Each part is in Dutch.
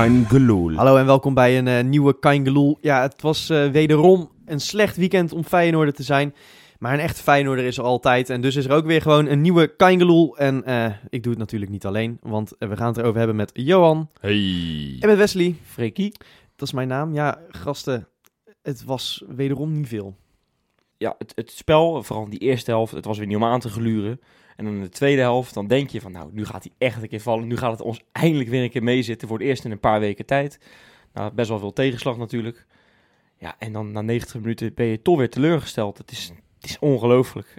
Kein Geloel. Hallo en welkom bij een nieuwe Kein Geloel. Ja, het was wederom een slecht weekend om Feyenoorder te zijn. Maar een echte Feyenoorder is er altijd. En dus is er ook weer gewoon een nieuwe Kein Geloel. En ik doe het natuurlijk niet alleen, want we gaan het erover hebben met Johan. Hey. En met Wesley. Freekie. Dat is mijn naam. Ja, gasten, het was wederom niet veel. Ja, het spel, vooral in die eerste helft, het was weer niet om aan te gluren. En dan in de tweede helft, dan denk je van, nou, nu gaat hij echt een keer vallen. Nu gaat het ons eindelijk weer een keer meezitten voor het eerst in een paar weken tijd. Nou, best wel veel tegenslag natuurlijk. Ja, en dan na 90 minuten ben je toch weer teleurgesteld. Het is ongelooflijk.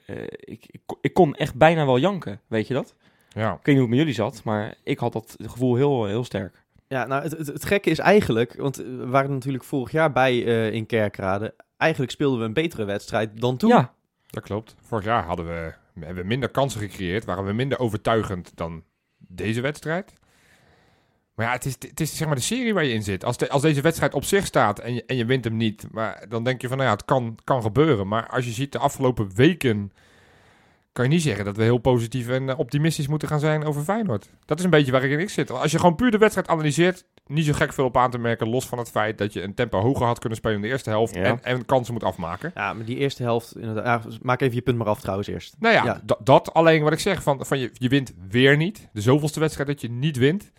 Ik kon echt bijna wel janken, weet je dat? Ja. Ik weet niet hoe het met jullie zat, maar ik had dat gevoel heel, heel sterk. Ja, nou, het gekke is eigenlijk, want we waren natuurlijk vorig jaar bij in Kerkrade. Eigenlijk speelden we een betere wedstrijd dan toen. Ja, dat klopt. Vorig jaar hebben we minder kansen gecreëerd, waren we minder overtuigend dan deze wedstrijd. Maar ja, het is zeg maar de serie waar je in zit. Als deze wedstrijd op zich staat en je wint hem niet, maar dan denk je van, nou ja, het kan gebeuren. Maar als je ziet de afgelopen weken, kan je niet zeggen dat we heel positief en optimistisch moeten gaan zijn over Feyenoord. Dat is een beetje waar ik in zit. Als je gewoon puur de wedstrijd analyseert, niet zo gek veel op aan te merken, los van het feit dat je een tempo hoger had kunnen spelen in de eerste helft, ja. en kansen moet afmaken. Ja, maar die eerste helft, inderdaad, ja, maak even je punt maar af trouwens eerst. Nou ja, ja. Dat alleen wat ik zeg, van je wint weer niet. De zoveelste wedstrijd dat je niet wint.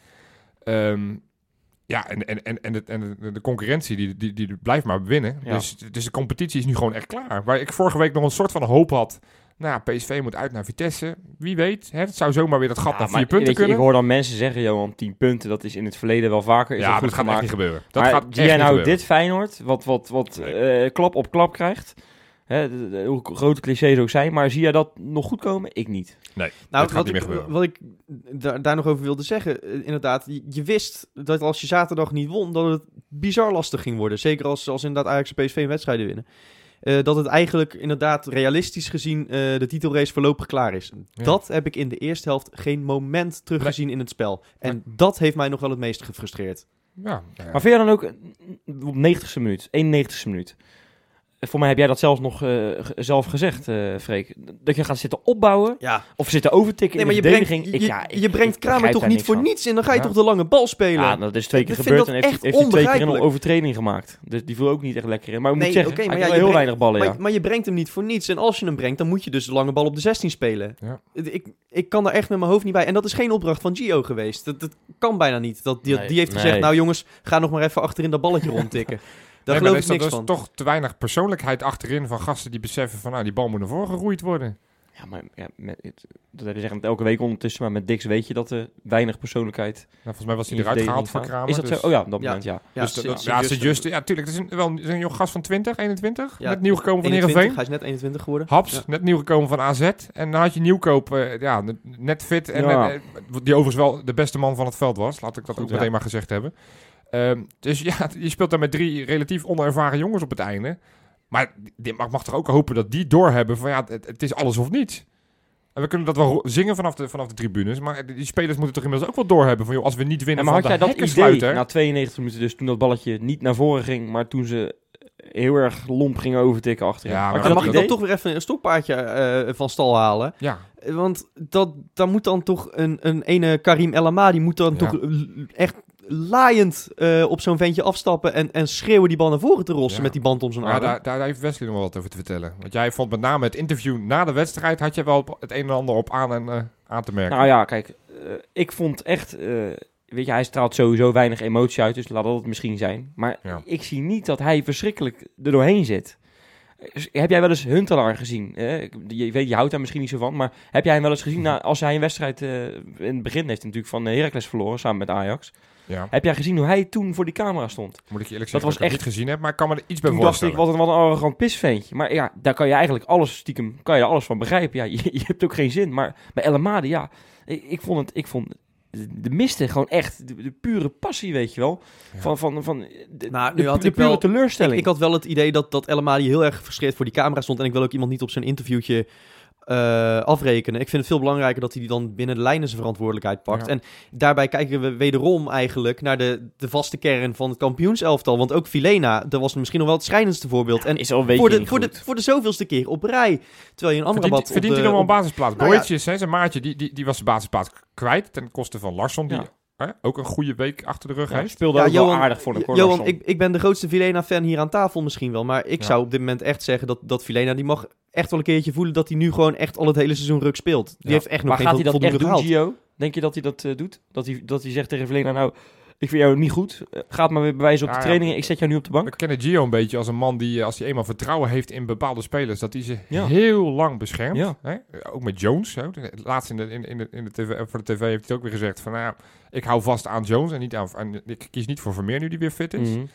Ja, en de concurrentie, die blijft maar winnen. Ja. Dus de competitie is nu gewoon echt klaar. Waar ik vorige week nog een soort van hoop had. Nou, PSV moet uit naar Vitesse. Wie weet, hè? Het zou zomaar weer dat gat naar 4 punten kunnen. Ik hoor dan mensen zeggen, Johan, 10 punten, dat is in het verleden wel vaker. Is ja, dat gaat echt niet gebeuren. Dat maar gaat echt niet gebeuren. Dit Feyenoord, wat klap op klap krijgt, hè, hoe grote clichés ook zijn, maar zie jij dat nog goed komen? Ik niet. Nee, nou, dat gaat niet meer gebeuren. Wat ik daar nog over wilde zeggen, inderdaad, je wist dat als je zaterdag niet won, dat het bizar lastig ging worden. Zeker als inderdaad Ajax en PSV wedstrijden winnen. Dat het eigenlijk inderdaad realistisch gezien de titelrace voorlopig klaar is. Ja. Dat heb ik in de eerste helft geen moment teruggezien in het spel. En dat heeft mij nog wel het meest gefrustreerd. Ja, ja. Maar vind je dan ook op 90ste minuut, 91ste minuut. Voor mij heb jij dat zelfs nog zelf gezegd, Freek. Dat je gaat zitten opbouwen of zitten overtikken in de verdediging. Je brengt Kramer toch niet voor niets in. Dan ga je toch de lange bal spelen. Ja, dat is 2 keer gebeurd en heeft hij 2 keer een overtreding gemaakt. Dus die voel ook niet echt lekker in. Maar moet zeggen, hij heeft heel weinig ballen. Maar je brengt hem niet voor niets. En als je hem brengt, dan moet je dus de lange bal op de 16 spelen. Ja. Ik kan daar echt met mijn hoofd niet bij. En dat is geen opdracht van Gio geweest. Dat kan bijna niet. Die heeft gezegd, nou jongens, ga nog maar even achterin dat balletje rondtikken. Daar geloof ik niks van. Er is toch te weinig persoonlijkheid achterin van gasten die beseffen van, nou, die bal moet naar voren geroeid worden. Ja, maar dat hebben ze echt elke week ondertussen. Maar met Dix weet je dat er weinig persoonlijkheid... Nou, volgens mij was hij eruit gehaald van Kramer. Is dat zo? Oh ja, op dat moment, ja. Ja, tuurlijk. Het is een jong gast van 20, 21. Ja, net nieuw gekomen van Heerenveen. Hij is net 21 geworden. Haps, net nieuw gekomen van AZ. En dan had je Nieuwkoop, net fit. En die overigens wel de beste man van het veld was. Laat ik dat ook meteen maar gezegd hebben. Dus ja, je speelt daar met 3 relatief onervaren jongens op het einde. Maar ik mag toch ook hopen dat die doorhebben van het is alles of niets. En we kunnen dat wel zingen vanaf de tribunes, maar die spelers moeten toch inmiddels ook wel doorhebben van joh, als we niet winnen. En maar van had jij dat idee sluiter, na 92 minuten dus toen dat balletje niet naar voren ging, maar toen ze heel erg lomp gingen overtikken achterin. Ja, maar mag ik dan toch weer even een stokpaardje van stal halen? Ja. Want daar moet dan toch een ene Karim El Ahmadi moet dan toch echt laaiend op zo'n ventje afstappen en schreeuwen die bal naar voren te rossen met die band om zijn arm. Ja, daar heeft Wesley nog wel wat over te vertellen. Want jij vond met name het interview na de wedstrijd, had je wel het een en ander op aan te merken. Nou ja, kijk, ik vond echt, weet je, hij straalt sowieso weinig emotie uit, dus laat dat het misschien zijn. Maar ik zie niet dat hij verschrikkelijk er doorheen zit. Heb jij wel eens Huntelaar gezien? Je weet, je houdt daar misschien niet zo van, maar heb jij hem wel eens gezien als hij een wedstrijd in het begin heeft natuurlijk van Heracles verloren, samen met Ajax. Ja. Heb jij gezien hoe hij toen voor die camera stond? Moet ik je eerlijk zeggen dat ik het niet gezien heb, maar ik kan me er iets bij voorstellen. Toen dacht ik, wat een arrogant pisveentje. Maar ja, daar kan je eigenlijk alles stiekem, kan je alles van begrijpen. Ja, je hebt ook geen zin. Maar bij El Ahmadi, ik vond de miste gewoon echt de pure passie, weet je wel. Ja. De pure teleurstelling. Ik had wel het idee dat El Ahmadi heel erg gefrustreerd voor die camera stond. En ik wil ook iemand niet op zijn interviewtje afrekenen. Ik vind het veel belangrijker dat hij die dan binnen de lijnen zijn verantwoordelijkheid pakt. Ja. En daarbij kijken we wederom eigenlijk naar de vaste kern van het kampioenselftal. Want ook Vilena, dat was misschien nog wel het schrijnendste voorbeeld. Ja, en is al voor de zoveelste keer op rij. Terwijl je een Amrabat... Verdient hij nog wel een basisplaats? Boytjes, zijn maatje, die was de basisplaats kwijt ten koste van Larsson. Ja. Die ook een goede week achter de rug heeft. Speelde ook Johan, wel aardig voor de corner. Johan, ik ben de grootste Vilena-fan hier aan tafel misschien wel. Maar ik zou op dit moment echt zeggen dat Vilena, die mag echt wel een keertje voelen dat hij nu gewoon echt al het hele seizoen ruk speelt. Die heeft echt nog geen voldoende gehaald. Maar gaat hij dat echt doen, Gio? Denk je dat hij dat doet? Dat hij zegt tegen Vilena, nou, ik vind jou niet goed. Ga het maar weer bewijzen op de trainingen. Ik zet jou nu op de bank. We kennen Gio een beetje als een man die, als hij eenmaal vertrouwen heeft in bepaalde spelers, dat hij ze heel lang beschermt. Ja. Hè? Ook met Jones. Hè? Laatst in de TV, voor de tv heeft hij ook weer gezegd van, nou, ik hou vast aan Jones en niet aan, ik kies niet voor Vermeer nu die weer fit is. Mm-hmm.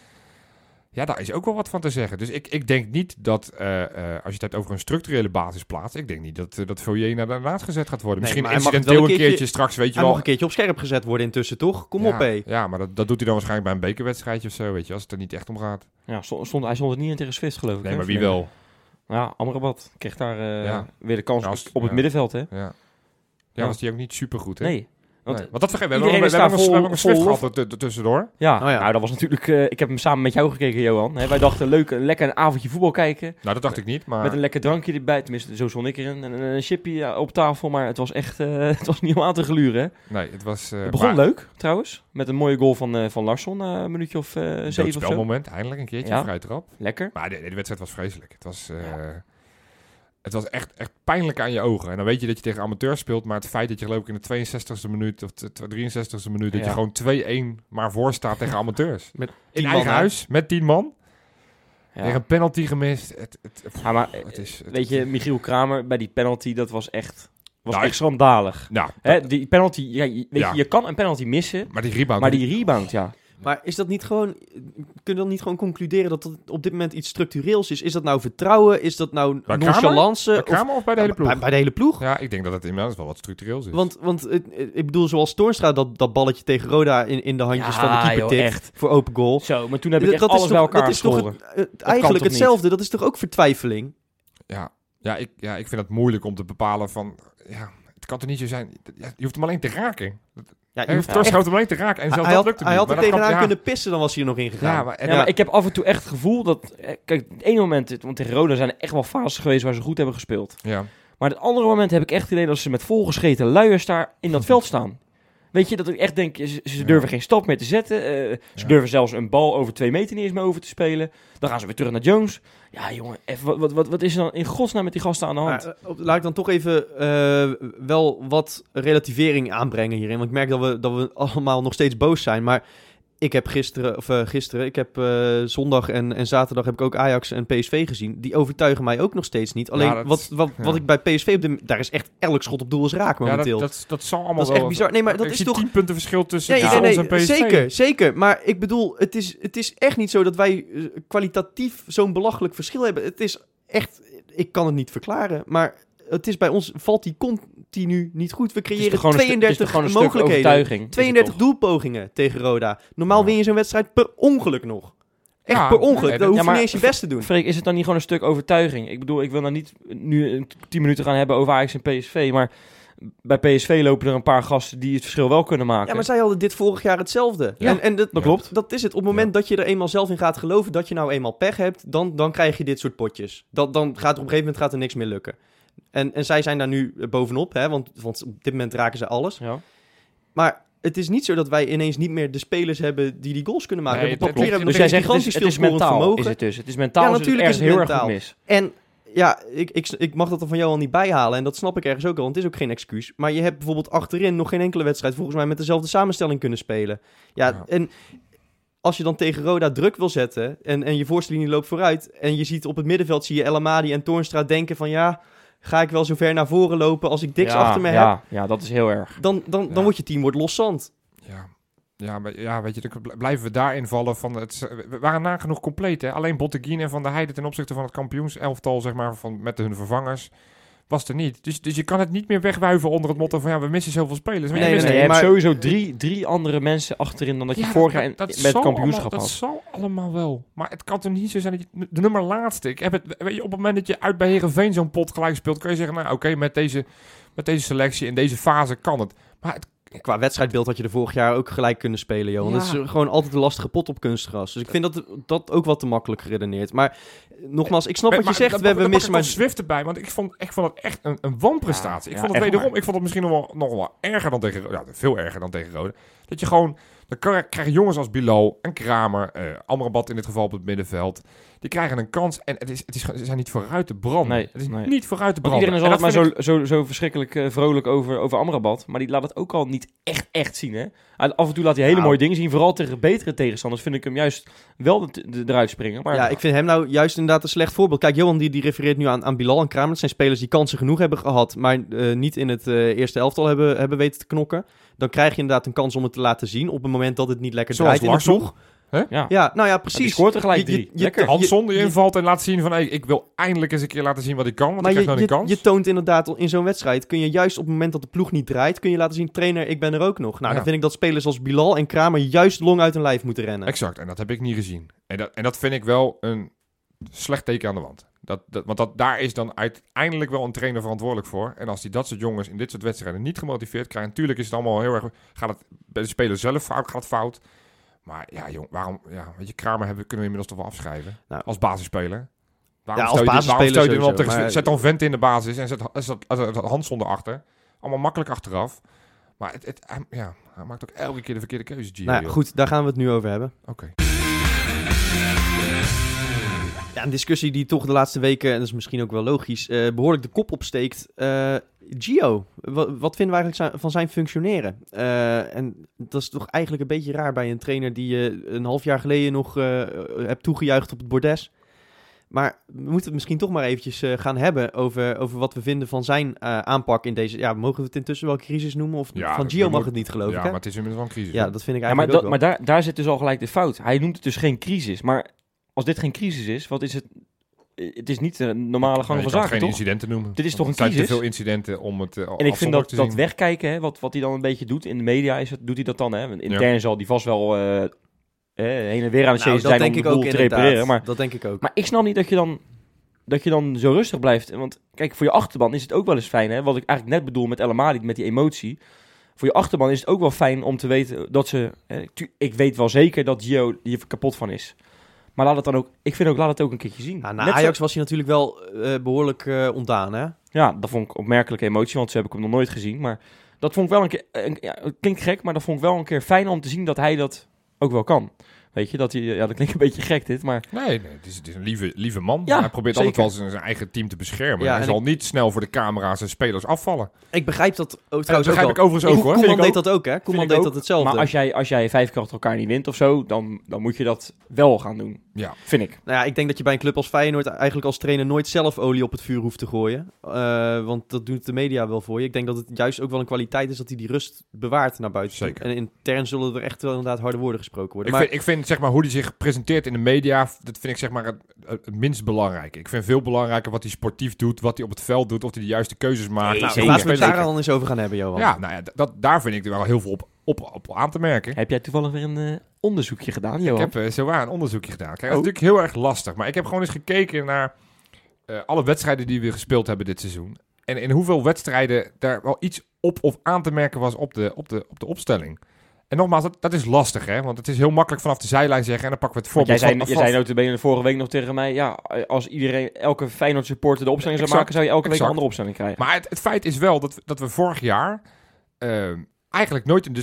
Ja, daar is ook wel wat van te zeggen. Dus ik denk niet dat, als je het hebt over een structurele basisplaats, ik denk niet dat Villiers naar de naast gezet gaat worden. Nee, misschien incidenteel een keertje straks, weet je wel. Hij mag een keertje op scherp gezet worden intussen, toch? Kom op, hé. Ja, maar dat doet hij dan waarschijnlijk bij een bekerwedstrijdje of zo, weet je, als het er niet echt om gaat. Ja, hij stond er niet in tegen Swift, geloof ik. Nee, maar wie wel? Ja, Amrabat kreeg daar weer de kans op het middenveld, hè? Ja, was die ook niet supergoed, hè? Nee. Want dat vergeet we hebben nog een Swift gehad tussendoor. Ja, nou, dat was natuurlijk... ik heb hem samen met jou gekeken, Johan. Wij dachten, lekker een avondje voetbal kijken. Nou, dat dacht ik niet, maar... Met een lekker drankje erbij. Tenminste, zo stond ik erin. Een chipje op tafel, maar het was echt... het was niet om aan te gluren, hè? Nee, het was... het begon leuk, trouwens. Met een mooie goal van Larsson, een minuutje of 7 of zo. Een spelmoment, eindelijk een keertje, vrij trap. Lekker. Maar de wedstrijd was vreselijk. Het was... Het was echt pijnlijk aan je ogen. En dan weet je dat je tegen amateurs speelt, maar het feit dat je geloof ik in de 62e minuut of de 63e minuut, dat je gewoon 2-1 maar voor staat tegen amateurs. in eigen huis, met 10 man. Ja. Tegen een penalty gemist. Weet je, Michiel Kramer bij die penalty, dat was echt... echt schandalig. Nou, die penalty, je kan een penalty missen, maar die rebound ja. Maar is dat niet gewoon, kun je dan niet gewoon concluderen dat het op dit moment iets structureels is? Is dat nou vertrouwen? Is dat nou nonchalance? Bij Kramer of bij de hele ploeg? Bij de hele ploeg. Ja, ik denk dat het inmiddels wel wat structureels is. Want ik bedoel, zoals Toornstra dat balletje tegen Roda in de handjes van de keeper tikt voor open goal. Zo, maar toen heb ik echt alles bij elkaar geschoren. Dat is toch eigenlijk hetzelfde? Niet? Dat is toch ook vertwijfeling? Ja, ik vind het moeilijk om te bepalen van... Ja, het kan toch niet zo zijn... Ja, je hoeft hem alleen te raken. Ja, hij heeft hem alleen te raken. En dat lukte hij niet. Had er tegenaan kunnen pissen, dan was hij er nog in gegaan. Maar ik heb af en toe echt het gevoel dat... Kijk, het ene moment... Want tegen Roda zijn er echt wel fases geweest waar ze goed hebben gespeeld. Ja. Maar het andere moment heb ik echt het idee dat ze met volgescheten luiers daar in dat veld staan. Weet je, dat ik echt denk... Ze durven geen stap meer te zetten. Ze durven zelfs een bal over 2 meter niet eens meer over te spelen. Dan gaan ze weer terug naar Jones. Ja, jongen, wat is er dan in godsnaam met die gasten aan de hand? Laat ik dan toch even wel wat relativering aanbrengen hierin. Want ik merk dat we allemaal nog steeds boos zijn. Maar ik heb zondag en zaterdag heb ik ook Ajax en PSV gezien. Die overtuigen mij ook nog steeds niet. Alleen wat ik bij PSV... daar is echt elk schot op doel is raak momenteel. Ja, dat zal allemaal wel... Dat is echt bizar. Nee, maar dat is toch... 10 punten verschil tussen ons en PSV. Zeker. Maar ik bedoel, het is echt niet zo dat wij kwalitatief zo'n belachelijk verschil hebben. Het is echt... Ik kan het niet verklaren, maar het is bij ons... Valt die continu niet goed. We creëren 32 mogelijkheden. 32 doelpogingen tegen Roda. Normaal win je zo'n wedstrijd per ongeluk nog. Echt per ongeluk. Dan hoef je niet eens je best te doen. Freek, is het dan niet gewoon een stuk overtuiging? Ik bedoel, ik wil nou niet nu 10 minuten gaan hebben over Ajax en PSV, maar bij PSV lopen er een paar gasten die het verschil wel kunnen maken. Ja, maar zij hadden dit vorig jaar hetzelfde. Ja, en dat klopt. Dat is het. Op het moment dat je er eenmaal zelf in gaat geloven, dat je nou eenmaal pech hebt, dan krijg je dit soort potjes. Dan gaat op een gegeven moment er niks meer lukken. En zij zijn daar nu bovenop, hè, want op dit moment raken ze alles. Ja. Maar het is niet zo dat wij ineens niet meer de spelers hebben die goals kunnen maken. Nee, dus jij zegt, het is mentaal, is het dus. Het is mentaal, ja, natuurlijk is het heel erg goed mis. En ja, ik mag dat er van jou al niet bijhalen. En dat snap ik ergens ook al, want het is ook geen excuus. Maar je hebt bijvoorbeeld achterin nog geen enkele wedstrijd volgens mij met dezelfde samenstelling kunnen spelen. Ja. En... Als je dan tegen Roda druk wil zetten en je voorstelling loopt vooruit en je ziet op het middenveld zie je El Ahmadi en Toornstra denken van ja, ga ik wel zo ver naar voren lopen als ik Dix achter me heb? Ja, dat is heel erg. Dan wordt je team los zand. Ja. Ja, maar ja, weet je, dan blijven we daarin vallen. We waren nagenoeg compleet, hè? Alleen Botteguin en Van der Heijden ten opzichte van het kampioenselftal, zeg maar, met hun vervangers, was er niet. Dus je kan het niet meer wegwuiven onder het motto van we missen zoveel spelers. Je hebt sowieso drie andere mensen achterin dan dat je vorig jaar met het kampioenschap had. Dat zal allemaal wel. Maar het kan toch niet zo zijn dat je de nummer laatste... Weet je, op het moment dat je uit bij Heerenveen zo'n pot gelijk speelt, kun je zeggen, nou oké, met deze selectie in deze fase kan het. Maar het Qua wedstrijdbeeld had je er vorig jaar ook gelijk kunnen spelen, Johan. Ja. Dat is gewoon altijd een lastige pot op kunstgras. Dus ik vind dat ook wat te makkelijk geredeneerd. Maar nogmaals, ik snap wat je zegt. We missen maar Swift erbij, want ik vond het echt een wanprestatie. Ja, ik vond het wederom, maar. Ik vond het misschien nog wel erger dan tegen Roda. Ja, veel erger dan tegen Roda. Dat je gewoon... Dan krijgen jongens als Bilal en Kramer, Amrabat in dit geval op het middenveld. Die krijgen een kans en ze zijn niet vooruit te branden. Nee, het is niet vooruit te branden. Iedereen is altijd maar zo verschrikkelijk vrolijk over Amrabat. Maar die laat het ook al niet echt zien. Hè? Af en toe laat hij hele mooie dingen zien. Vooral tegen betere tegenstanders vind ik hem juist wel eruit springen. Maar ja, ik vind hem nou juist inderdaad een slecht voorbeeld. Kijk, Johan die refereert nu aan Bilal en Kramer. Dat zijn spelers die kansen genoeg hebben gehad, maar niet in het eerste elftal hebben weten te knokken. Dan krijg je inderdaad een kans om het te laten zien op het moment dat het niet lekker draait. Zoals Larsson. Ja, nou ja, precies. Die scoort er gelijk 3. Hansson die invalt en laat zien van... Hey, ik wil eindelijk eens een keer laten zien wat ik kan. Want maar ik krijg nou die kans. Je toont inderdaad in zo'n wedstrijd... kun je juist op het moment dat de ploeg niet draait... kun je laten zien, trainer, ik ben er ook nog. Nou, dan vind ik dat spelers als Bilal en Kramer... juist long uit hun lijf moeten rennen. Exact, en dat heb ik niet gezien. En dat vind ik wel een slecht teken aan de wand. Want daar is dan uiteindelijk wel een trainer verantwoordelijk voor. En als die dat soort jongens in dit soort wedstrijden niet gemotiveerd krijgen... natuurlijk is het allemaal heel erg... gaat het bij de speler zelf fout, gaat het fout... Maar ja, jong, waarom? Ja, weet je, Kramer kunnen we inmiddels toch wel afschrijven. Nou, als basisspeler. Zet dan Vent in de basis en zet Hansson erachter. Allemaal makkelijk achteraf. Maar hij maakt ook elke keer de verkeerde keuze, Gio. Nou ja, goed, daar gaan we het nu over hebben. Oké. Ja, een discussie die toch de laatste weken, en dat is misschien ook wel logisch, behoorlijk de kop opsteekt. Gio, wat vinden we eigenlijk van zijn functioneren? En dat is toch eigenlijk een beetje raar bij een trainer die je een half jaar geleden nog hebt toegejuicht op het bordes. Maar we moeten het misschien toch maar eventjes gaan hebben over wat we vinden van zijn aanpak in deze... Ja, mogen we het intussen wel crisis noemen? Of ja, van Gio mag het niet, geloof ik. Ja, maar het is inmiddels wel een crisis. Ja, dat vind ik eigenlijk ook wel. Maar daar zit dus al gelijk de fout. Hij noemt het dus geen crisis, maar... Als dit geen crisis is, wat is het? Het is niet een normale gang van zaken, toch? Je kan geen incidenten noemen. Dit is toch een crisis? Er zijn te veel incidenten om het afzonderlijk te zien. En ik vind dat wegkijken, hè, wat hij dan een beetje doet in de media, doet hij dat dan. Hè? Intern zal die vast wel heen en weer aan het zeven zijn om de boel te repareren. Maar, dat denk ik ook. Maar ik snap niet dat je dan zo rustig blijft. Want kijk, voor je achterban is het ook wel eens fijn. Hè? Wat ik eigenlijk net bedoel met El Ahmadi, met die emotie. Voor je achterban is het ook wel fijn om te weten dat ze... Ik weet wel zeker dat Gio hier kapot van is. Maar laat het dan ook, laat het ook een keertje zien. Ja, Ajax was hij natuurlijk wel behoorlijk ontdaan, hè? Ja, dat vond ik opmerkelijke emotie, want zo heb ik hem nog nooit gezien. Maar dat vond ik wel een keer, het klinkt gek, maar dat vond ik wel een keer fijn om te zien dat hij dat ook wel kan. Weet je, dat klinkt een beetje gek dit, maar... Nee, het is een lieve man. Ja, hij probeert altijd wel zijn eigen team te beschermen. Ja, hij zal niet snel voor de camera's en spelers afvallen. Ik begrijp dat trouwens ook. Koeman deed dat ook, hè? Koeman deed dat hetzelfde. Maar als jij 5 keer achter elkaar niet wint of zo, dan moet je dat wel gaan doen. Ja. Vind ik. Nou ja, ik denk dat je bij een club als Feyenoord eigenlijk als trainer nooit zelf olie op het vuur hoeft te gooien. Want dat doet de media wel voor je. Ik denk dat het juist ook wel een kwaliteit is dat hij die rust bewaart naar buiten. Zeker. En intern zullen er echt wel inderdaad harde woorden gesproken worden. Ik vind zeg maar hoe hij zich presenteert in de media, dat vind ik zeg maar het minst belangrijke. Ik vind veel belangrijker wat hij sportief doet, wat hij op het veld doet, of hij de juiste keuzes maakt. Nee, laten we het daar al eens over gaan hebben, Johan. Ja, nou ja, daar vind ik er wel heel veel op aan te merken. Heb jij toevallig weer een onderzoekje gedaan, Johan? Ik heb zowaar een onderzoekje gedaan. Kijk, dat is natuurlijk heel erg lastig, maar ik heb gewoon eens gekeken naar alle wedstrijden die we gespeeld hebben dit seizoen. En in hoeveel wedstrijden daar wel iets op of aan te merken was op de opstelling. En nogmaals, dat is lastig, hè? Want het is heel makkelijk vanaf de zijlijn zeggen en dan pakken we het voorbeeld van vast. Jij zei notabene vorige week nog tegen mij, ja, als elke Feyenoord supporter de opstelling zou maken, zou je elke week een andere opstelling krijgen. Maar het feit is wel dat we vorig jaar eigenlijk nooit een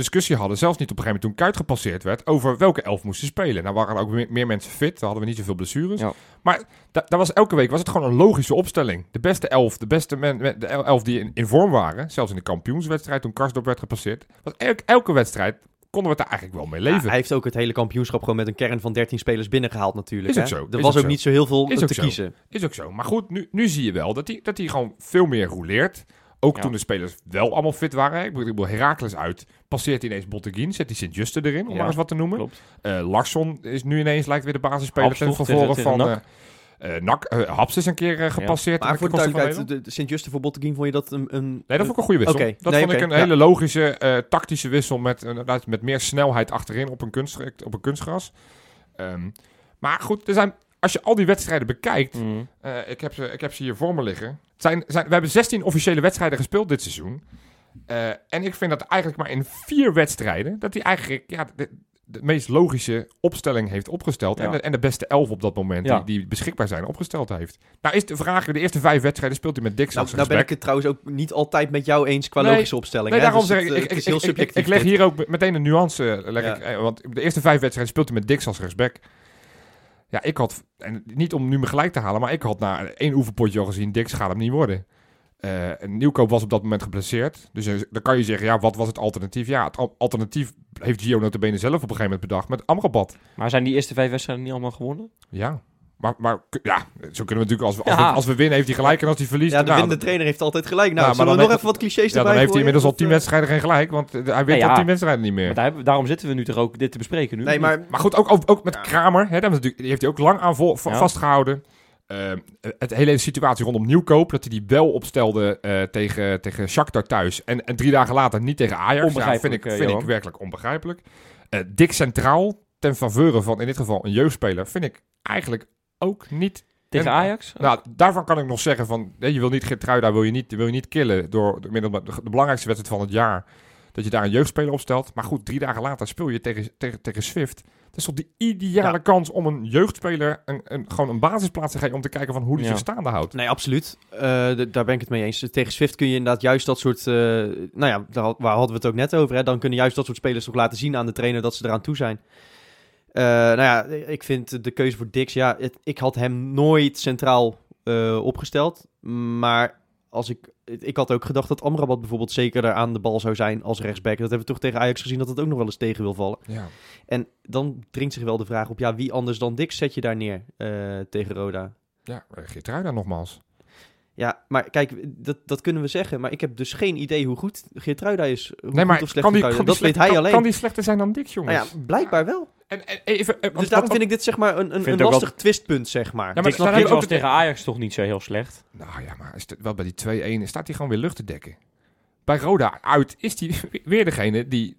discussie hadden, zelfs niet op een gegeven moment toen Kuyt gepasseerd werd, over welke elf moesten spelen. Nou waren er ook meer mensen fit, dan hadden we niet zoveel blessures. Ja. Maar daar was elke week was het gewoon een logische opstelling. De beste elf, de elf die in vorm waren, zelfs in de kampioenswedstrijd toen Karsdorp werd gepasseerd, was elke wedstrijd konden we het daar eigenlijk wel mee leven. Ja, hij heeft ook het hele kampioenschap gewoon met een kern van 13 spelers binnengehaald natuurlijk. Is ook zo. Er was ook niet zo heel veel te kiezen. Is ook zo. Maar goed, nu zie je wel dat hij gewoon veel meer rouleert. Ook toen de spelers wel allemaal fit waren. Ik bedoel, Heracles uit. Passeert ineens Botteguin. Zet die Sint-Juste erin, om maar eens wat te noemen. Larsson is nu ineens, lijkt weer de basisspeler. Ten gevolge van NAC. Haps is een keer gepasseerd. Maar voor de duidelijkheid, Sint-Juste voor Botteguin, vond je dat een... Nee, dat vond ik een goede wissel. Okay. Dat vond ik een hele logische, tactische wissel met meer snelheid achterin op een kunstgras. Maar goed, er zijn... Als je al die wedstrijden bekijkt, ik heb ze hier voor me liggen. We hebben 16 officiële wedstrijden gespeeld dit seizoen. En ik vind dat eigenlijk maar in 4 wedstrijden... dat hij eigenlijk de meest logische opstelling heeft opgesteld. Ja. En de beste 11 op dat moment die beschikbaar zijn opgesteld heeft. Nou is de vraag, de eerste 5 wedstrijden speelt hij met Dix. Nou ben ik het trouwens ook niet altijd met jou eens qua logische opstelling. Nee, daarom zeg ik leg hier ook meteen een nuance. Want de eerste 5 wedstrijden speelt hij met Dix als rechtsback. Ja, ik had, en niet om nu me gelijk te halen, maar ik had na 1 oefenpotje al gezien, Dix gaat hem niet worden. Nieuwkoop was op dat moment geblesseerd. Dus dan kan je zeggen, ja, wat was het alternatief? Ja, het alternatief heeft Gio notabene zelf op een gegeven moment bedacht met Amrabat. Maar zijn die eerste 5 wedstrijden niet allemaal gewonnen? Ja, maar zo kunnen we natuurlijk, als we winnen heeft hij gelijk en als hij verliest... Ja, de winnende trainer heeft altijd gelijk. Nou, maar dan nog even wat clichés erbij. Ja, dan heeft hij inmiddels al 10 wedstrijden geen gelijk, want hij wint al 10 wedstrijden niet meer. Daarom zitten we nu toch ook dit te bespreken nu. Nee, maar goed, ook met Kramer, hè, die heeft hij ook lang aan vastgehouden. Het hele situatie rondom Nieuwkoop, dat hij die wel opstelde tegen Shakhtar thuis en 3 dagen later niet tegen Ajax, vind ik werkelijk onbegrijpelijk. Dix centraal, ten faveur van in dit geval een jeugdspeler, vind ik eigenlijk ook niet... Tegen Ajax? Nou, daarvan kan ik nog zeggen van, je wil niet Geertruida, wil je niet killen door de belangrijkste wedstrijd van het jaar, dat je daar een jeugdspeler opstelt. Maar goed, 3 dagen later speel je tegen Swift. Dat is toch de ideale kans om een jeugdspeler gewoon een basisplaats te geven om te kijken van hoe die zich staande houdt. Nee, absoluut. Daar ben ik het mee eens. Tegen Swift kun je inderdaad juist dat soort... waar hadden we het ook net over. Hè? Dan kunnen juist dat soort spelers toch laten zien aan de trainer dat ze eraan toe zijn. Ik vind de keuze voor Dix... ik had hem nooit centraal opgesteld. Maar als ik had ook gedacht dat Amrabat bijvoorbeeld zekerder aan de bal zou zijn als rechtsback. Dat hebben we toch tegen Ajax gezien, dat het ook nog wel eens tegen wil vallen. Ja. En dan dringt zich wel de vraag op, wie anders dan Dix zet je daar neer tegen Roda? Ja, Geertruida nogmaals. Ja, maar kijk, dat kunnen we zeggen. Maar ik heb dus geen idee hoe goed Geertruida is. Of slecht Geertruida. Dat weet hij alleen. Kan die slechter zijn dan Dix, jongens? Nou ja, blijkbaar wel. Dus daarom vind ik dit zeg maar een lastig twistpunt, zeg maar. Ja, maar Dix was tegen Ajax toch niet zo heel slecht? Nou ja, maar wel bij die 2-1 staat hij gewoon weer lucht te dekken. Bij Roda uit is hij weer degene die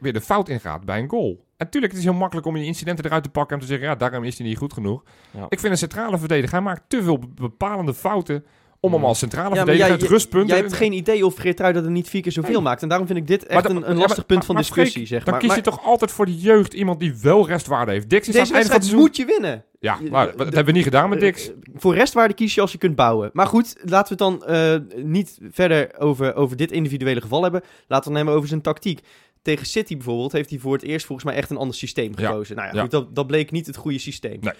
weer de fout ingaat bij een goal. En tuurlijk, het is heel makkelijk om die incidenten eruit te pakken en te zeggen, daarom is hij niet goed genoeg. Ja. Ik vind een centrale verdediger, hij maakt te veel bepalende fouten om hem als centrale verdediger het rustpunt... Jij hebt geen idee of Geertruida er niet 4 keer zoveel maakt. En daarom vind ik dit echt een lastig punt van discussie. Freek, zeg maar. Dan kies je toch altijd voor de jeugd iemand die wel restwaarde heeft. Dix is aan het einde van het seizoen... moet je winnen. Ja, maar dat hebben we niet gedaan met Dix. Voor restwaarde kies je als je kunt bouwen. Maar goed, laten we het dan niet verder over dit individuele geval hebben. Laten we het hebben over zijn tactiek. Tegen City bijvoorbeeld heeft hij voor het eerst volgens mij echt een ander systeem gekozen. Nou ja, goed, dat bleek niet het goede systeem. Nee.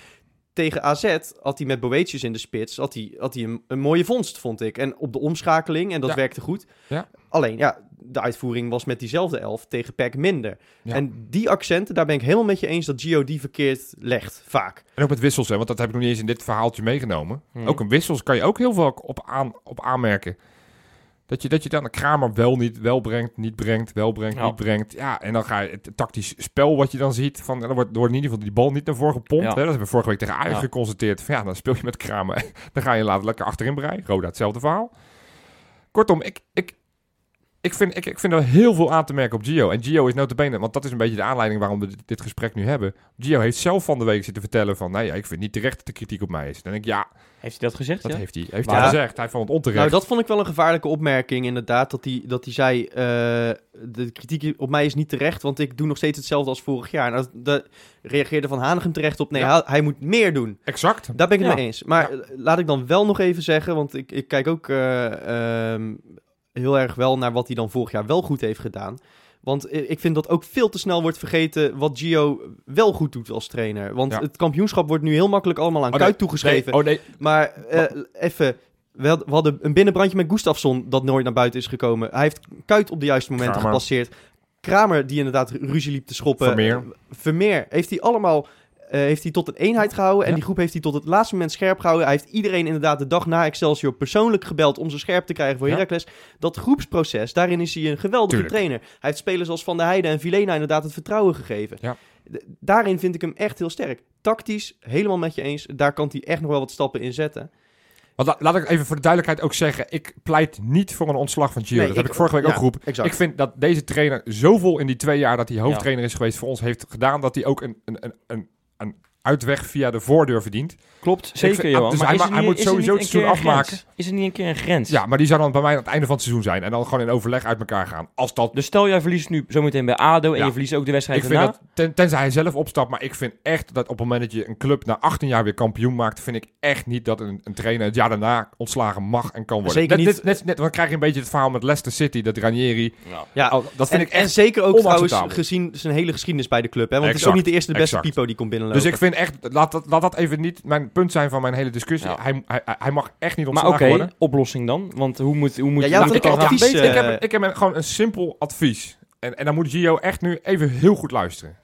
Tegen AZ had hij met Boytjes in de spits had hij een mooie vondst, vond ik. En op de omschakeling, en dat werkte goed. Ja. Alleen, de uitvoering was met diezelfde 11 tegen PEC minder. Ja. En die accenten, daar ben ik helemaal met je eens dat Gio die verkeerd legt, vaak. En ook met wissels, hè, want dat heb ik nog niet eens in dit verhaaltje meegenomen. Hmm. Ook een wissels kan je ook heel veel op aanmerken. Dat je dan de Kramer niet brengt. Ja, en dan ga je het tactisch spel wat je dan ziet. Dan wordt in ieder geval die bal niet naar voren gepompt. Ja. Hè? Dat hebben we vorige week tegen Ajax geconstateerd. Dan speel je met Kramer. Dan ga je later lekker achterin breien. Roda, hetzelfde verhaal. Kortom, ik vind er heel veel aan te merken op Gio. En Gio is notabene, want dat is een beetje de aanleiding waarom we dit gesprek nu hebben. Gio heeft zelf van de week zitten vertellen van... nee, ik vind niet terecht dat de kritiek op mij is. Dan denk ik, Heeft hij dat gezegd? Dat heeft hij gezegd. Hij vond het onterecht. Nou, dat vond ik wel een gevaarlijke opmerking inderdaad. Dat hij zei, de kritiek op mij is niet terecht... want ik doe nog steeds hetzelfde als vorig jaar. Nou, daar reageerde Van Hanegem terecht op. Nee, hij moet meer doen. Exact. Daar ben ik het mee eens. Maar laat ik dan wel nog even zeggen... want ik kijk ook... heel erg wel naar wat hij dan vorig jaar wel goed heeft gedaan. Want ik vind dat ook veel te snel wordt vergeten wat Gio wel goed doet als trainer. Want het kampioenschap wordt nu heel makkelijk allemaal aan Kuyt toegeschreven. Nee. Maar even, we hadden een binnenbrandje met Gustafsson dat nooit naar buiten is gekomen. Hij heeft Kuyt op de juiste momenten gepasseerd. Kramer die inderdaad ruzie liep te schoppen. Vermeer heeft hij allemaal... heeft hij tot een eenheid gehouden. En die groep heeft hij tot het laatste moment scherp gehouden. Hij heeft iedereen inderdaad de dag na Excelsior persoonlijk gebeld... om ze scherp te krijgen voor Heracles. Dat groepsproces, daarin is hij een geweldige trainer. Hij heeft spelers als Van der Heijden en Vilena inderdaad het vertrouwen gegeven. Ja. Daarin vind ik hem echt heel sterk. Tactisch, helemaal met je eens. Daar kan hij echt nog wel wat stappen in zetten. Want laat ik even voor de duidelijkheid ook zeggen... ik pleit niet voor een ontslag van Gio. Dat heb ik vorige week ook geroepen. Exact. Ik vind dat deze trainer zoveel in die 2 jaar... dat hij hoofdtrainer is geweest voor ons heeft gedaan... dat hij ook een uitweg via de voordeur verdient. Klopt, zeker Johan. Dus hij moet sowieso het seizoen afmaken. Is er niet een keer een grens? Ja, maar die zou dan bij mij aan het einde van het seizoen zijn. En dan gewoon in overleg uit elkaar gaan. Als dat... Dus stel jij verliest nu zometeen bij ADO en je verliest ook de wedstrijd daarna. Tenzij hij zelf opstapt. Maar ik vind echt dat op het moment dat je een club na 18 jaar weer kampioen maakt, vind ik echt niet dat een trainer het jaar daarna ontslagen mag en kan worden. Zeker niet. Net, dan krijg je een beetje het verhaal met Leicester City, dat Ranieri. Ja, dat vind ik echt. En zeker ook trouwens gezien zijn hele geschiedenis bij de club. Hè? Want het is ook niet de eerste de beste pipo die komt binnenlopen. Dus ik vind echt, laat dat even niet mijn punt zijn van mijn hele discussie. Ja. Hij mag echt niet ontslagen worden. Maar oké, oplossing dan? Want hoe moet ja, nou, ik heb gewoon een simpel advies. En dan moet Gio echt nu even heel goed luisteren.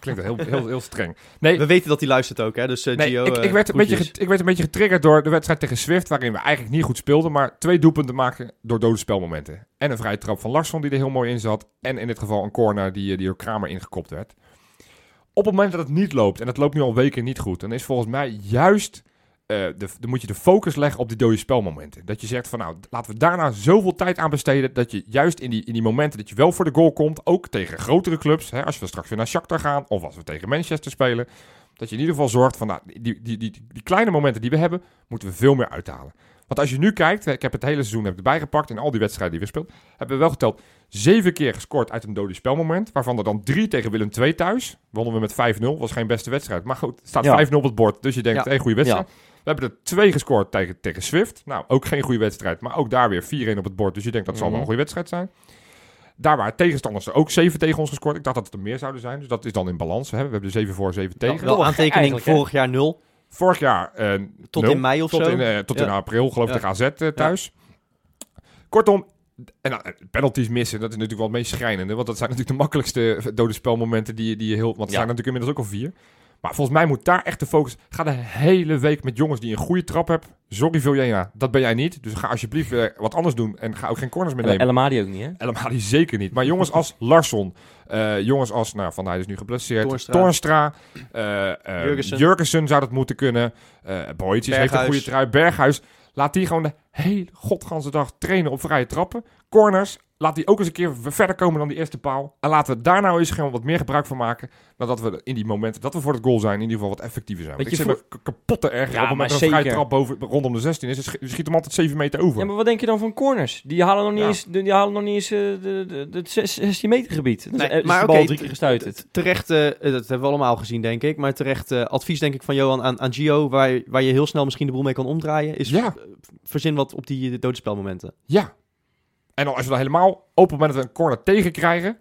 Klinkt heel streng. Nee, we weten dat hij luistert ook, hè? Dus Gio... Ik werd een beetje getriggerd door de wedstrijd tegen Swift, waarin we eigenlijk niet goed speelden, maar 2 doelpunten maken door dode spelmomenten. En een vrije trap van Larsson die er heel mooi in zat. En in dit geval een corner die door Kramer ingekopt werd. Op het moment dat het niet loopt, en dat loopt nu al weken niet goed, dan is volgens mij juist... Dan moet je de focus leggen op die dode spelmomenten. Dat je zegt van nou, laten we daarna zoveel tijd aan besteden, dat je juist in die momenten dat je wel voor de goal komt, ook tegen grotere clubs, hè, als we straks weer naar Shakhtar gaan, of als we tegen Manchester spelen, dat je in ieder geval zorgt van nou, die kleine momenten die we hebben, moeten we veel meer uithalen. Want als je nu kijkt, ik heb het hele seizoen erbij gepakt, in al die wedstrijden die we speelden, hebben we wel geteld 7 keer gescoord uit een dode spelmoment, waarvan er dan 3 tegen Willem II thuis. Wonnen we met 5-0, was geen beste wedstrijd. Maar goed, staat 5-0 op het bord, dus je denkt, hey, goede wedstrijd. Ja. We hebben er 2 gescoord tegen Swift. Nou, ook geen goede wedstrijd. Maar ook daar weer 4-1 op het bord. Dus je denkt, dat zal wel een goede wedstrijd zijn. Daar waren tegenstanders er ook 7 tegen ons gescoord. Ik dacht dat het er meer zouden zijn. Dus dat is dan in balans. Hè? We hebben er 7 voor, 7 tegen. Ja, wel aantekening vorig jaar 0. Vorig jaar 0. Tot in mei of zo. Tot in april, geloof ik, tegen AZ thuis. Ja. Kortom, penalties missen, dat is natuurlijk wel het meest schrijnende. Want dat zijn natuurlijk de makkelijkste dode spelmomenten die je heel... Want er zijn natuurlijk inmiddels ook al 4... Maar volgens mij moet daar echt de focus... Ga de hele week met jongens die een goede trap hebben. Sorry Vilena, dat ben jij niet. Dus ga alsjeblieft weer wat anders doen. En ga ook geen corners meer nemen. El Ahmadi ook niet, hè? El Ahmadi zeker niet. Maar jongens als Larsson. Jongens als Van der Heijden is nu geblesseerd. Toornstra. Jurgensen zou dat moeten kunnen. Boytjes heeft een goede trui. Berghuis. Laat die gewoon de hele godganse dag trainen op vrije trappen. Corners. Laat die ook eens een keer verder komen dan die eerste paal. En laten we daar nou eens gewoon wat meer gebruik van maken. Nadat we in die momenten dat we voor het goal zijn, in ieder geval wat effectiever zijn. Ik zit me kapot te ergeren. Ja, op het moment dat een vrije trap rondom de 16 is, schiet hem altijd 7 meter over. Ja, maar wat denk je dan van corners? Die halen nog niet eens het 16 meter gebied. Nee, dus maar de bal 3 keer gestuiterd. Terecht, dat hebben we allemaal gezien, denk ik. Maar terecht advies, denk ik, van Johan aan Gio, waar je heel snel misschien de boel mee kan omdraaien, is verzin wat op die doodspelmomenten. Ja. En als we dan helemaal op het moment dat we een corner tegenkrijgen,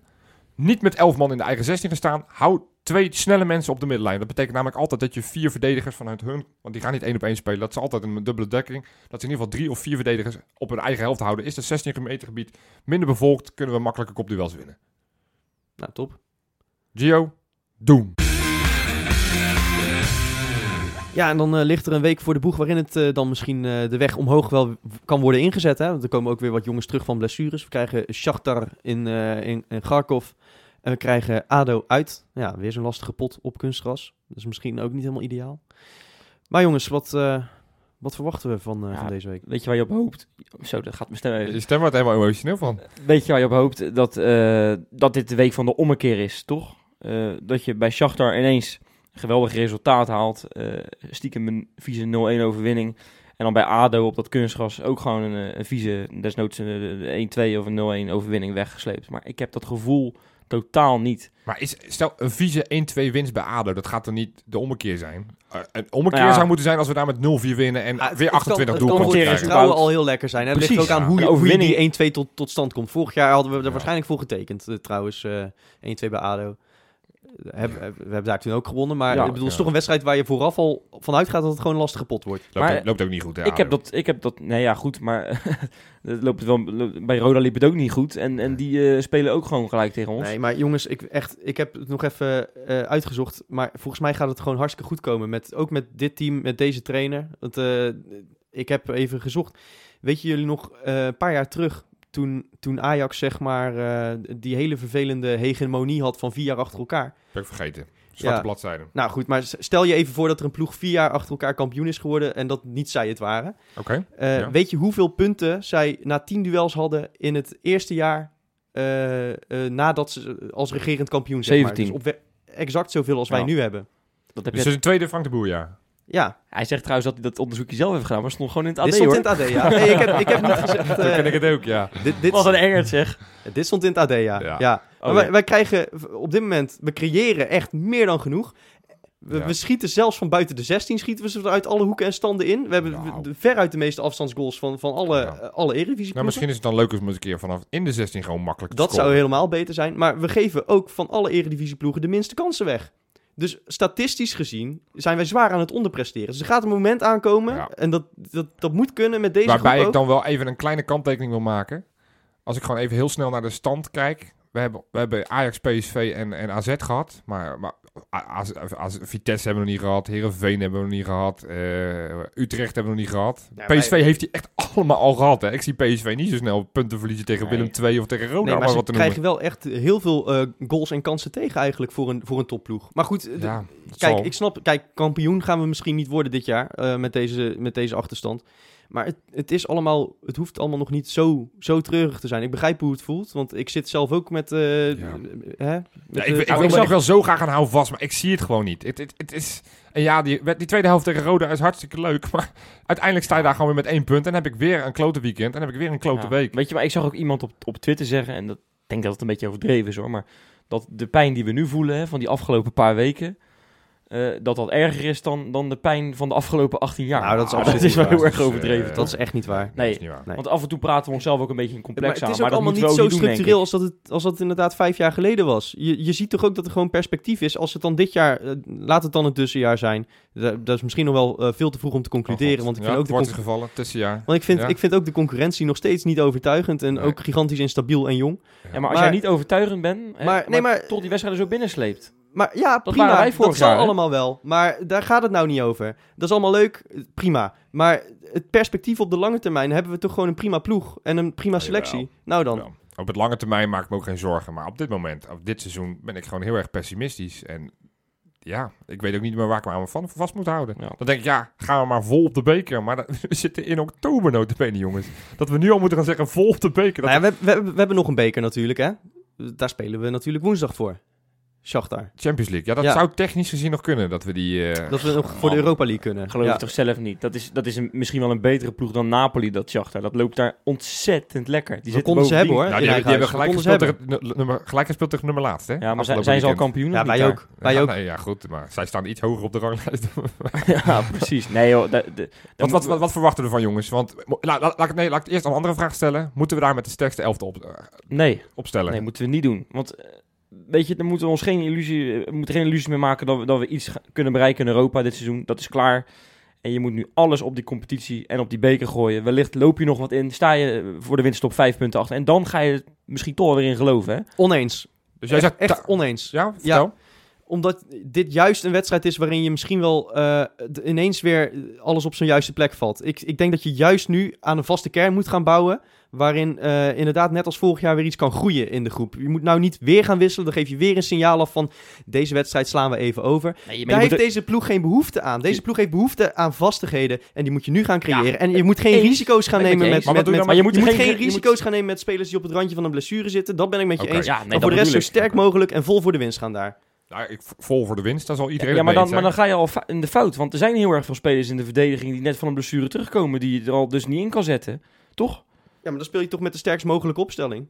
niet met 11 man in de eigen 16 gaan staan, hou 2 snelle mensen op de middenlijn. Dat betekent namelijk altijd dat je 4 verdedigers vanuit hun, want die gaan niet 1-op-1 spelen, dat ze altijd een dubbele dekking, dat ze in ieder geval 3 of 4 verdedigers op hun eigen helft houden. Is het 16 meter gebied minder bevolkt, kunnen we makkelijker kopduels winnen. Nou, top. Gio, doem. Ja, en dan ligt er een week voor de boeg waarin het dan misschien de weg omhoog wel kan worden ingezet. Hè? Want er komen ook weer wat jongens terug van blessures. We krijgen Shakhtar in Kharkov. En we krijgen Ado uit. Ja, weer zo'n lastige pot op kunstgras. Dat is misschien ook niet helemaal ideaal. Maar jongens, wat verwachten we van deze week? Weet je waar je op hoopt? Zo, dat gaat mijn stem even. Je stem wordt helemaal emotioneel van. Weet je waar je op hoopt? Dat dit de week van de ommekeer is, toch? Dat je bij Shakhtar ineens... geweldig resultaat haalt. Stiekem een vieze 0-1 overwinning. En dan bij ADO op dat kunstgras ook gewoon een vieze, desnoods een 1-2 of een 0-1 overwinning weggesleept. Maar ik heb dat gevoel totaal niet. Maar stel, een vieze 1-2 winst bij ADO, dat gaat er niet de ommekeer zijn. Een ommekeer zou moeten zijn als we daar met 0-4 winnen en weer 28 doelpunten krijgen. Het kan al heel lekker zijn. Hè? Het ligt ook aan hoe die 1-2 tot stand komt. Vorig jaar hadden we er waarschijnlijk voor getekend. Trouwens, 1-2 bij ADO. We hebben daar toen ook gewonnen, maar het is toch een wedstrijd waar je vooraf al vanuit gaat dat het gewoon een lastige pot wordt. Loopt ook niet goed, hè? Ik heb dat. Nee, ja, goed, maar bij Roda liep het ook niet goed en die spelen ook gewoon gelijk tegen ons. Nee, maar jongens, ik heb het nog even uitgezocht, maar volgens mij gaat het gewoon hartstikke goed komen ook met dit team, met deze trainer. Want ik heb even gezocht. Weet je jullie nog een paar jaar terug? Toen Ajax, zeg maar, die hele vervelende hegemonie had van 4 jaar achter elkaar. Ben ik vergeten. Zwarte bladzijden. Nou goed, maar stel je even voor dat er een ploeg 4 jaar achter elkaar kampioen is geworden en dat niet zij het waren. Oké. Weet je hoeveel punten zij na 10 duels hadden in het eerste jaar nadat ze als regerend kampioen, zeg maar. 17. Dus exact zoveel als wij nu hebben. Dat heb dus dat is een tweede Frank de Boer, ja. Ja, hij zegt trouwens dat hij dat onderzoekje zelf heeft gedaan, maar stond gewoon in het AD, hoor. Dit stond in het AD, ja. Nee, ik heb niet gezegd... Dan ken ik het ook, ja. Dit wat een engert, zeg. Dit stond in het AD, ja. Oh, maar wij krijgen op dit moment... We creëren echt meer dan genoeg. We schieten zelfs van buiten de 16, schieten we ze uit alle hoeken en standen in. We hebben veruit de meeste afstandsgoals van alle Eredivisie. Nou, misschien is het dan leuk om eens een keer vanaf in de 16 gewoon makkelijk te scoren. Dat zou helemaal beter zijn. Maar we geven ook van alle Eredivisieploegen de minste kansen weg. Dus statistisch gezien zijn wij zwaar aan het onderpresteren. Dus er gaat een moment aankomen en dat moet kunnen met deze groep. Waarbij ik dan wel even een kleine kanttekening wil maken. Als ik gewoon even heel snel naar de stand kijk. We hebben Ajax, PSV en AZ gehad. Maar Vitesse hebben we nog niet gehad. Heerenveen hebben we nog niet gehad. Utrecht hebben we nog niet gehad. Ja, PSV heeft die echt allemaal al gehad. Hè? Ik zie PSV niet zo snel punten verliezen tegen Willem II of tegen Roda. Nee, maar ze krijgen wel echt heel veel goals en kansen tegen eigenlijk voor een topploeg. Maar goed, ik snap. Kijk, kampioen gaan we misschien niet worden dit jaar met deze achterstand. Maar het is allemaal, het hoeft allemaal nog niet zo treurig te zijn. Ik begrijp hoe het voelt, want ik zit zelf ook met... Ik zou wel zo graag aan houden vast, maar ik zie het gewoon niet. Het is... En ja, die tweede helft tegen Roda is hartstikke leuk. Maar uiteindelijk sta je daar gewoon weer met 1 punt. En dan heb ik weer een klote weekend. En dan heb ik weer een klote week. Weet je, maar ik zag ook iemand op Twitter zeggen... En dat, ik denk dat het een beetje overdreven is, hoor. Maar dat de pijn die we nu voelen, hè, van die afgelopen paar weken... Dat erger is dan de pijn van de afgelopen 18 jaar. Nou, dat is wel heel erg overdreven. Dat is echt niet waar. Nee, niet waar. Nee. Want af en toe praten we onszelf ook een beetje in complex aan. Maar het is ook allemaal niet zo structureel als dat inderdaad 5 jaar geleden was. Je ziet toch ook dat er gewoon perspectief is. Als het dan dit jaar, laat het dan het tussenjaar zijn. Dat is misschien nog wel veel te vroeg om te concluderen. Want ik vind ook het gevallen, tussenjaar. Want ik vind ook de concurrentie nog steeds niet overtuigend. En ook gigantisch instabiel en jong. Ja. Ja, maar als jij niet overtuigend bent, maar tot die wedstrijden zo binnensleept. Maar ja, dat prima, dat zal allemaal wel. Maar daar gaat het nou niet over. Dat is allemaal leuk, prima. Maar het perspectief op de lange termijn hebben we toch gewoon een prima ploeg en een prima selectie. Jawel. Nou dan. Jawel. Op het lange termijn maak ik me ook geen zorgen. Maar op dit moment, op dit seizoen, ben ik gewoon heel erg pessimistisch. En ja, ik weet ook niet meer waar ik me aan van vast moet houden. Ja. Dan denk ik, gaan we maar vol op de beker. Maar we zitten in oktober notabene, jongens. Dat we nu al moeten gaan zeggen, vol op de beker. Dat... Nou ja, we hebben nog een beker natuurlijk, hè. Daar spelen we natuurlijk woensdag voor. Shakhtar. Champions League. Ja, dat zou technisch gezien nog kunnen. Dat we nog voor de Europa League kunnen. Geloof ik toch zelf niet. Dat is misschien wel een betere ploeg dan Napoli, dat Shakhtar. Dat loopt daar ontzettend lekker. Die konden ze hebben, hoor. Nou, die hebben gelijk gespeeld tegen nummer laatst, hè? Ja, maar zijn ze al kampioen? Ja, wij ook. Wij ook. Nee, ja, goed. Maar zij staan iets hoger op de ranglijst. Ja, precies. Nee, joh. Wat verwachten we ervan, jongens? Want laat ik eerst een andere vraag stellen. Moeten we daar met de sterkste elfte opstellen? Nee, moeten we niet doen. Want... Weet je, dan moeten we ons geen illusies meer maken dat we iets kunnen bereiken in Europa dit seizoen. Dat is klaar. En je moet nu alles op die competitie en op die beker gooien. Wellicht loop je nog wat in, sta je voor de winststop 5 punten achter. En dan ga je misschien toch weer in geloven, hè? Oneens. Dus jij zegt echt oneens. Ja, vertel. Ja. Omdat dit juist een wedstrijd is waarin je misschien wel ineens weer alles op zijn juiste plek valt. Ik denk dat je juist nu aan een vaste kern moet gaan bouwen. Waarin inderdaad net als vorig jaar weer iets kan groeien in de groep. Je moet nou niet weer gaan wisselen. Dan geef je weer een signaal af van deze wedstrijd slaan we even over. Nee, daar heeft deze ploeg geen behoefte aan. Deze ploeg heeft behoefte aan vastigheden. En die moet je nu gaan creëren. Ja, en je moet geen risico's gaan nemen met spelers die op het randje van een blessure zitten. Dat ben ik met je eens. Ja, nee, maar voor de rest zo sterk mogelijk en vol voor de winst gaan daar. Ja, vol voor de winst, dat zal iedereen maar dan ga je al in de fout. Want er zijn heel erg veel spelers in de verdediging die net van een blessure terugkomen. Die je er al dus niet in kan zetten. Toch? Ja, maar dan speel je toch met de sterkst mogelijke opstelling.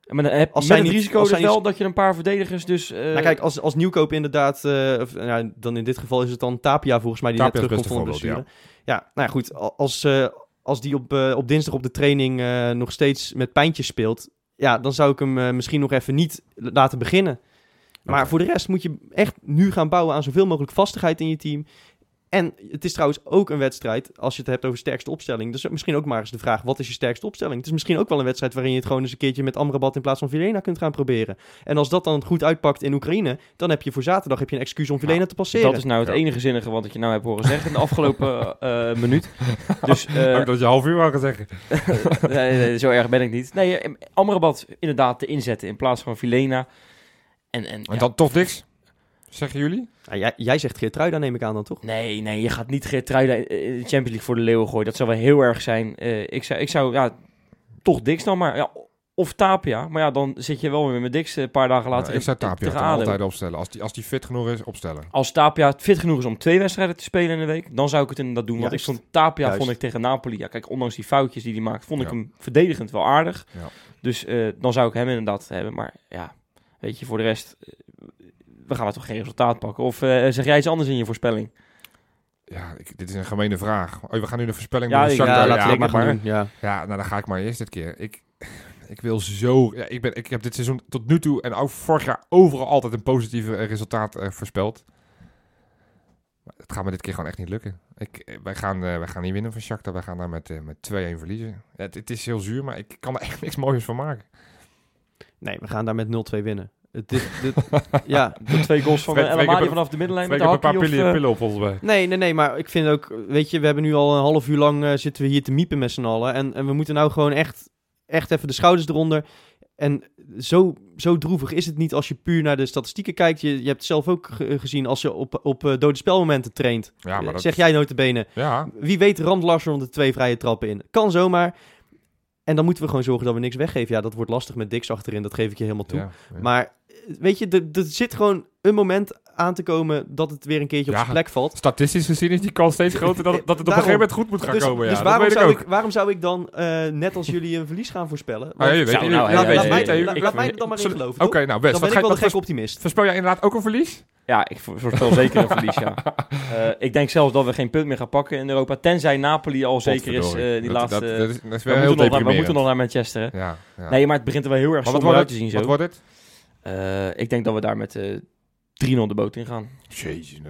Ja, maar dan heb je het risico dat je een paar verdedigers dus... Nou kijk, als Nieuwkoop inderdaad... dan in dit geval is het dan Tapia volgens mij die Tapia net terugkomt van een blessure. Ja, nou ja, goed. Als die op dinsdag op de training nog steeds met pijntjes speelt... Ja, dan zou ik hem misschien nog even niet laten beginnen. Maar voor de rest moet je echt nu gaan bouwen aan zoveel mogelijk vastigheid in je team. En het is trouwens ook een wedstrijd, als je het hebt over sterkste opstelling. Dus misschien ook maar eens de vraag, wat is je sterkste opstelling? Het is misschien ook wel een wedstrijd waarin je het gewoon eens een keertje met Amrabat in plaats van Vilena kunt gaan proberen. En als dat dan goed uitpakt in Oekraïne, dan heb je voor zaterdag een excuus om Vilena te passeren. Dat is nou het enige zinnige wat ik je nou heb horen zeggen in de afgelopen minuut. Dus, ook dat je half uur wou gaan zeggen. nee, zo erg ben ik niet. Nee, Amrabat inderdaad te inzetten in plaats van Vilena. En dan toch Dix, zeggen jullie? Ah, jij zegt Geertruida, neem ik aan dan toch? Nee, je gaat niet Geertruida in de Champions League voor de leeuwen gooien. Dat zou wel heel erg zijn. Ik zou toch Dix dan maar... Ja, Of Tapia, maar ja, dan zit je wel weer met Dix een paar dagen later. Ja, ik zou Tapia altijd opstellen. Als die fit genoeg is, opstellen. Als Tapia fit genoeg is om 2 wedstrijden te spelen in de week, dan zou ik het inderdaad doen. Want juist. Ik vond Tapia vond ik tegen Napoli, ja, kijk, ondanks die foutjes die hij maakt, vond ik hem verdedigend wel aardig. Ja. Dus dan zou ik hem inderdaad hebben. Maar ja, weet je, voor de rest, we gaan toch geen resultaat pakken. Of zeg jij iets anders in je voorspelling? Ja, dit is een gemene vraag. Oh, we gaan nu de voorspelling doen. Dan ga ik maar eerst dit keer. Ik wil zo... Ja, ik heb dit seizoen tot nu toe en ook vorig jaar overal altijd een positief resultaat voorspeld. Maar het gaat me dit keer gewoon echt niet lukken. Wij gaan niet winnen van Shakhtar. Wij gaan daar met 2-1 verliezen. Het is heel zuur, maar ik kan er echt niks moois van maken. Nee, we gaan daar met 0-2 winnen. Door 2 goals van El Ahmadi vanaf de middenlijn. Ik heb een paar pillen op volgens mij. Nee, maar ik vind ook... Weet je, we hebben nu al een half uur lang zitten we hier te miepen met z'n allen. En we moeten nou gewoon echt even de schouders eronder. En zo droevig is het niet als je puur naar de statistieken kijkt. Je hebt het zelf ook gezien als je op dode spelmomenten traint. Ja, maar zeg jij notabene. Ja. Wie weet ramt Larsson onder 2 vrije trappen in. Kan zomaar. En dan moeten we gewoon zorgen dat we niks weggeven. Ja, dat wordt lastig met Dix achterin. Dat geef ik je helemaal toe. Ja. Maar weet je, er zit gewoon een moment aan te komen dat het weer een keertje op zijn plek valt. Statistisch gezien is die kans steeds groter dat het op een gegeven moment goed moet gaan komen. Dus waarom zou ik dan net als jullie een verlies gaan voorspellen? Laat mij er dan maar in geloven. Oké, nou best. Dan ben ik wel een gek optimist. Voorspel jij inderdaad ook een verlies? Ja, ik voorspel zeker een verlies, ja. Ik denk zelfs dat we geen punt meer gaan pakken in Europa, tenzij Napoli al zeker is. We moeten nog naar Manchester. Nee, maar het begint er wel heel erg somber uit te zien. Wat wordt het? Ik denk dat we daar met 3-0 de boot in gaan. Jezus.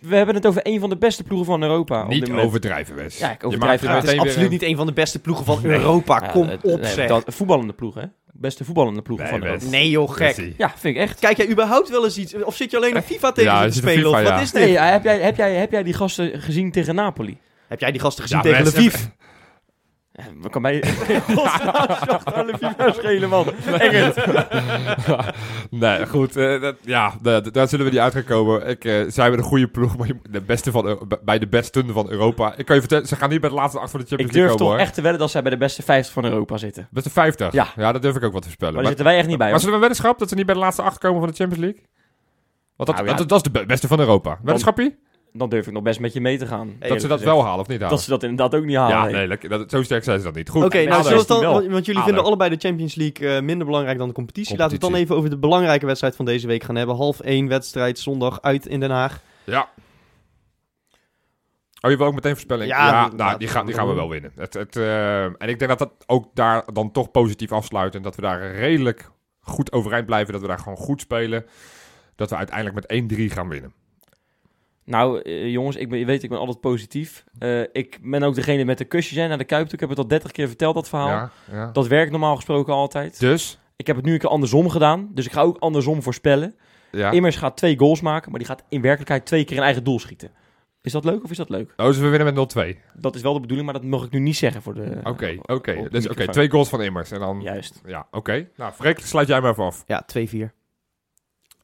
We hebben het over een van de beste ploegen van Europa. Niet overdrijven, Wes. Ja, ik overdrijf het. Het is absoluut niet een van de beste ploegen van Europa. Kom op, zeg. Voetballende ploeg, hè? Beste voetballende ploegen van Europa. Nee, joh, gek. Ja, vind ik echt. Kijk jij überhaupt wel eens iets? Of zit je alleen op FIFA tegen te spelen? FIFA, of wat is dit? Nee, heb jij die gasten gezien tegen Napoli? Heb jij die gasten gezien tegen Lviv? Ja, kan mij... schelen, man. Nee, goed. Daar zullen we niet uit gaan komen. Zijn we een goede ploeg, maar de beste bij de besten van Europa. Ik kan je vertellen, ze gaan niet bij de laatste 8 van de Champions League komen. Ik durf toch echt te wedden dat zij bij de beste 50 van Europa zitten. Beste 50? Ja, dat durf ik ook wat te voorspellen. Maar zitten wij echt niet bij. Maar zullen we weddenschap dat ze niet bij de laatste 8 komen van de Champions League? Want dat is de beste van Europa. Weddenschapje? Dan durf ik nog best met je mee te gaan. Dat ze dat wel halen of niet halen? Dat ze dat inderdaad ook niet halen. Ja, nee, zo sterk zijn ze dat niet. Goed. Oké, want jullie vinden allebei de Champions League minder belangrijk dan de competitie. Laten we het dan even over de belangrijke wedstrijd van deze week gaan hebben. 12:30 wedstrijd zondag uit in Den Haag. Ja. Oh, je wil ook meteen voorspelling? Die gaan we wel winnen. En ik denk dat ook daar dan toch positief afsluit. En dat we daar redelijk goed overeind blijven. Dat we daar gewoon goed spelen. Dat we uiteindelijk met 1-3 gaan winnen. Nou, jongens, ik ben altijd positief. Ik ben ook degene met de kusjes naar de Kuip toe. Ik heb het al 30 keer verteld, dat verhaal. Ja. Dat werkt normaal gesproken altijd. Dus? Ik heb het nu een keer andersom gedaan. Dus ik ga ook andersom voorspellen. Ja. Immers gaat 2 goals maken, maar die gaat in werkelijkheid 2 keer een eigen doel schieten. Is dat leuk of is dat leuk? Oh, dus we winnen met 0-2. Dat is wel de bedoeling, maar dat mag ik nu niet zeggen voor de... Oké. Dus 2 goals van Immers. En dan... Juist. Ja, oké. Nou, Freek, sluit jij maar even af. Ja, 2-4.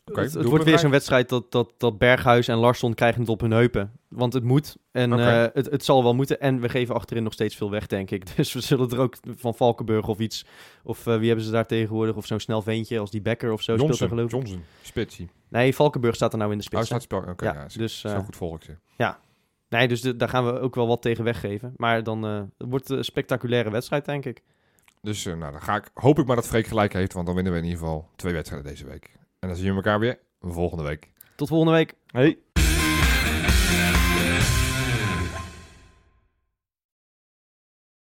Okay, het wordt weer zo'n wedstrijd dat Berghuis en Larsson krijgen het op hun heupen. Want het moet. En het zal wel moeten. En we geven achterin nog steeds veel weg, denk ik. Dus we zullen er ook van Valkenburg of iets... Of wie hebben ze daar tegenwoordig? Of zo'n snel ventje als die Becker of zo. Johnson, speelt er, geloof ik. Johnson, spitsie. Nee, Valkenburg staat er nou in de spits. Zo goed volk ze. Ja. Nee, dus daar gaan we ook wel wat tegen weggeven. Maar dan wordt het een spectaculaire wedstrijd, denk ik. Dus dan hoop ik maar dat Freek gelijk heeft. Want dan winnen we in ieder geval 2 wedstrijden deze week. En dan zien we elkaar weer volgende week. Tot volgende week. Hey.